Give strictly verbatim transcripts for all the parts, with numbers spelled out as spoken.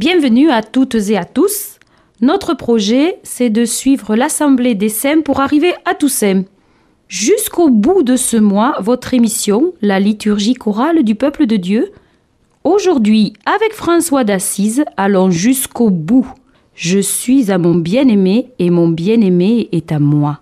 Bienvenue à toutes et à tous. Notre projet, c'est de suivre l'Assemblée des SEM pour arriver à Toussaint. Jusqu'au bout de ce mois, votre émission, la liturgie chorale du peuple de Dieu. Aujourd'hui, avec François d'Assise, allons jusqu'au bout. Je suis à mon bien-aimé et mon bien-aimé est à moi.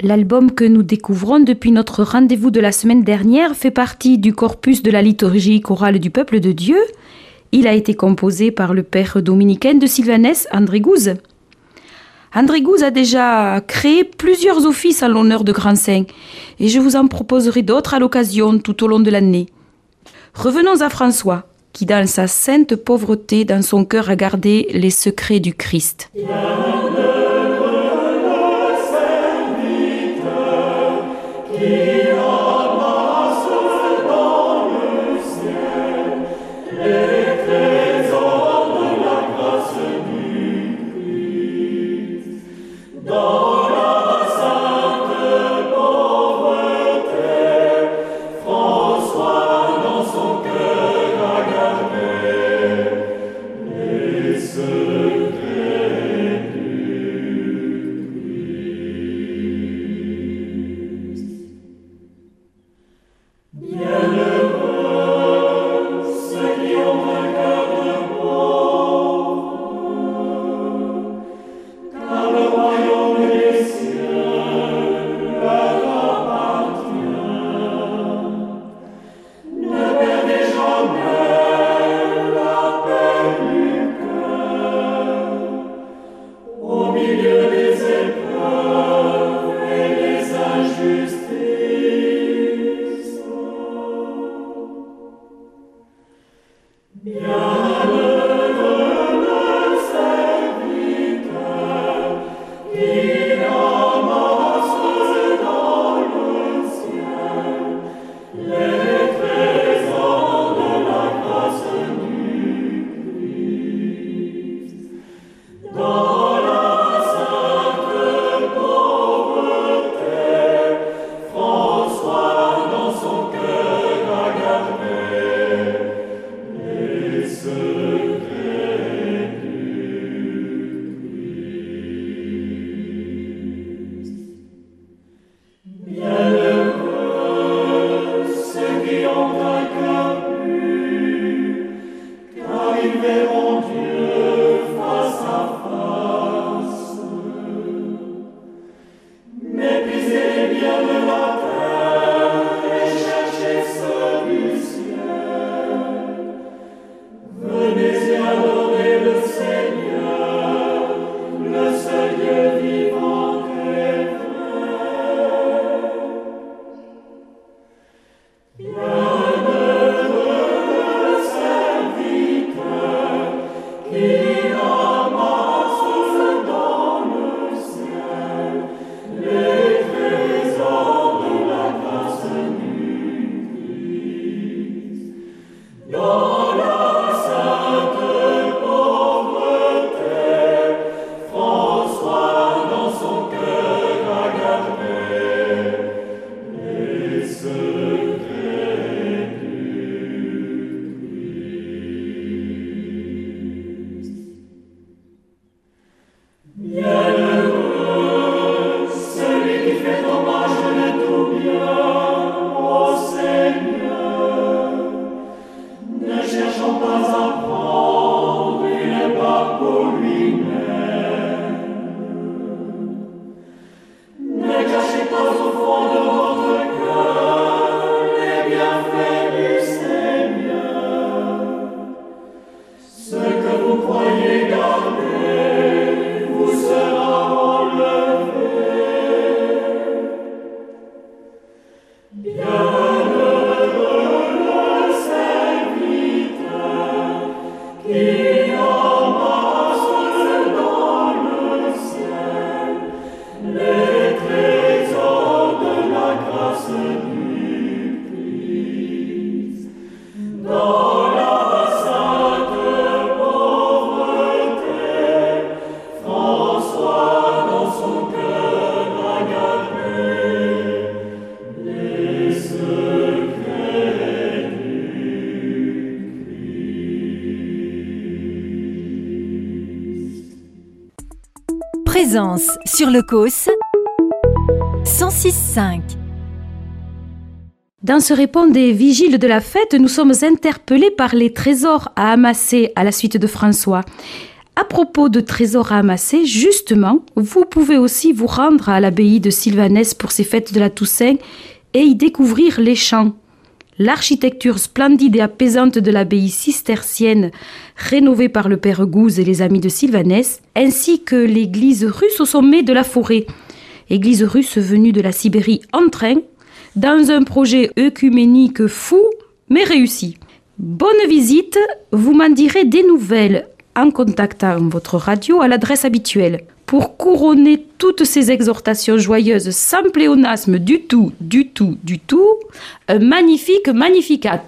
L'album que nous découvrons depuis notre rendez-vous de la semaine dernière fait partie du corpus de la liturgie chorale du peuple de Dieu. Il a été composé par le père dominicain de Sylvanès, André Gouze. André Gouze a déjà créé plusieurs offices en l'honneur de grands saints et je vous en proposerai d'autres à l'occasion tout au long de l'année. Revenons à François. qui dans sa sainte pauvreté, dans son cœur a gardé les secrets du Christ. Présence sur le C O S cent six virgule cinq. Dans ce répond des vigiles de la fête, nous sommes interpellés par les trésors à amasser à la suite de François. À propos de trésors à amasser, justement, vous pouvez aussi vous rendre à l'abbaye de Sylvanès pour ces fêtes de la Toussaint et y découvrir les champs. L'architecture splendide et apaisante de l'abbaye cistercienne, rénovée par le père Gouze et les amis de Sylvanès, ainsi que l'église russe au sommet de la forêt. Église russe venue de la Sibérie en train, dans un projet œcuménique fou, mais réussi. Bonne visite, vous m'en direz des nouvelles en contactant votre radio à l'adresse habituelle. Pour couronner toutes ces exhortations joyeuses sans pléonasme du tout, du tout, du tout, un magnifique magnificat.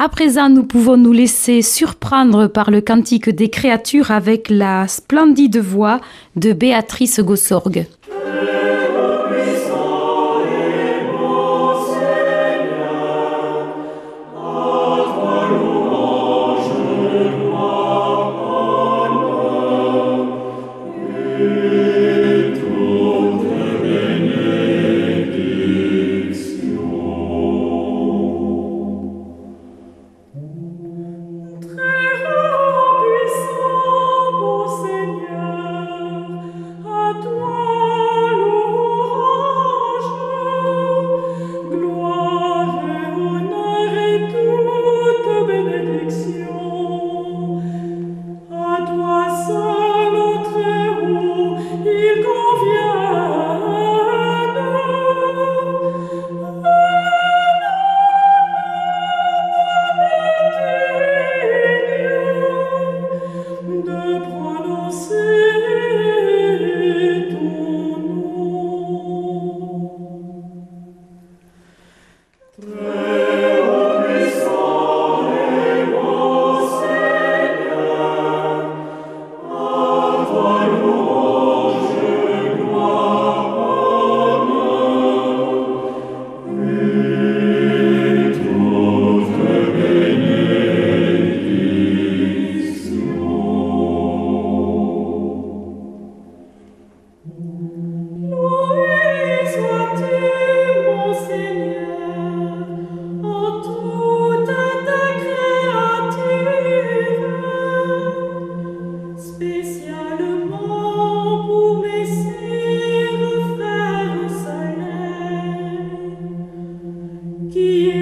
À présent, nous pouvons nous laisser surprendre par le cantique des créatures avec la splendide voix de Béatrice Gossorgue. Toi Thank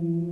mm -hmm.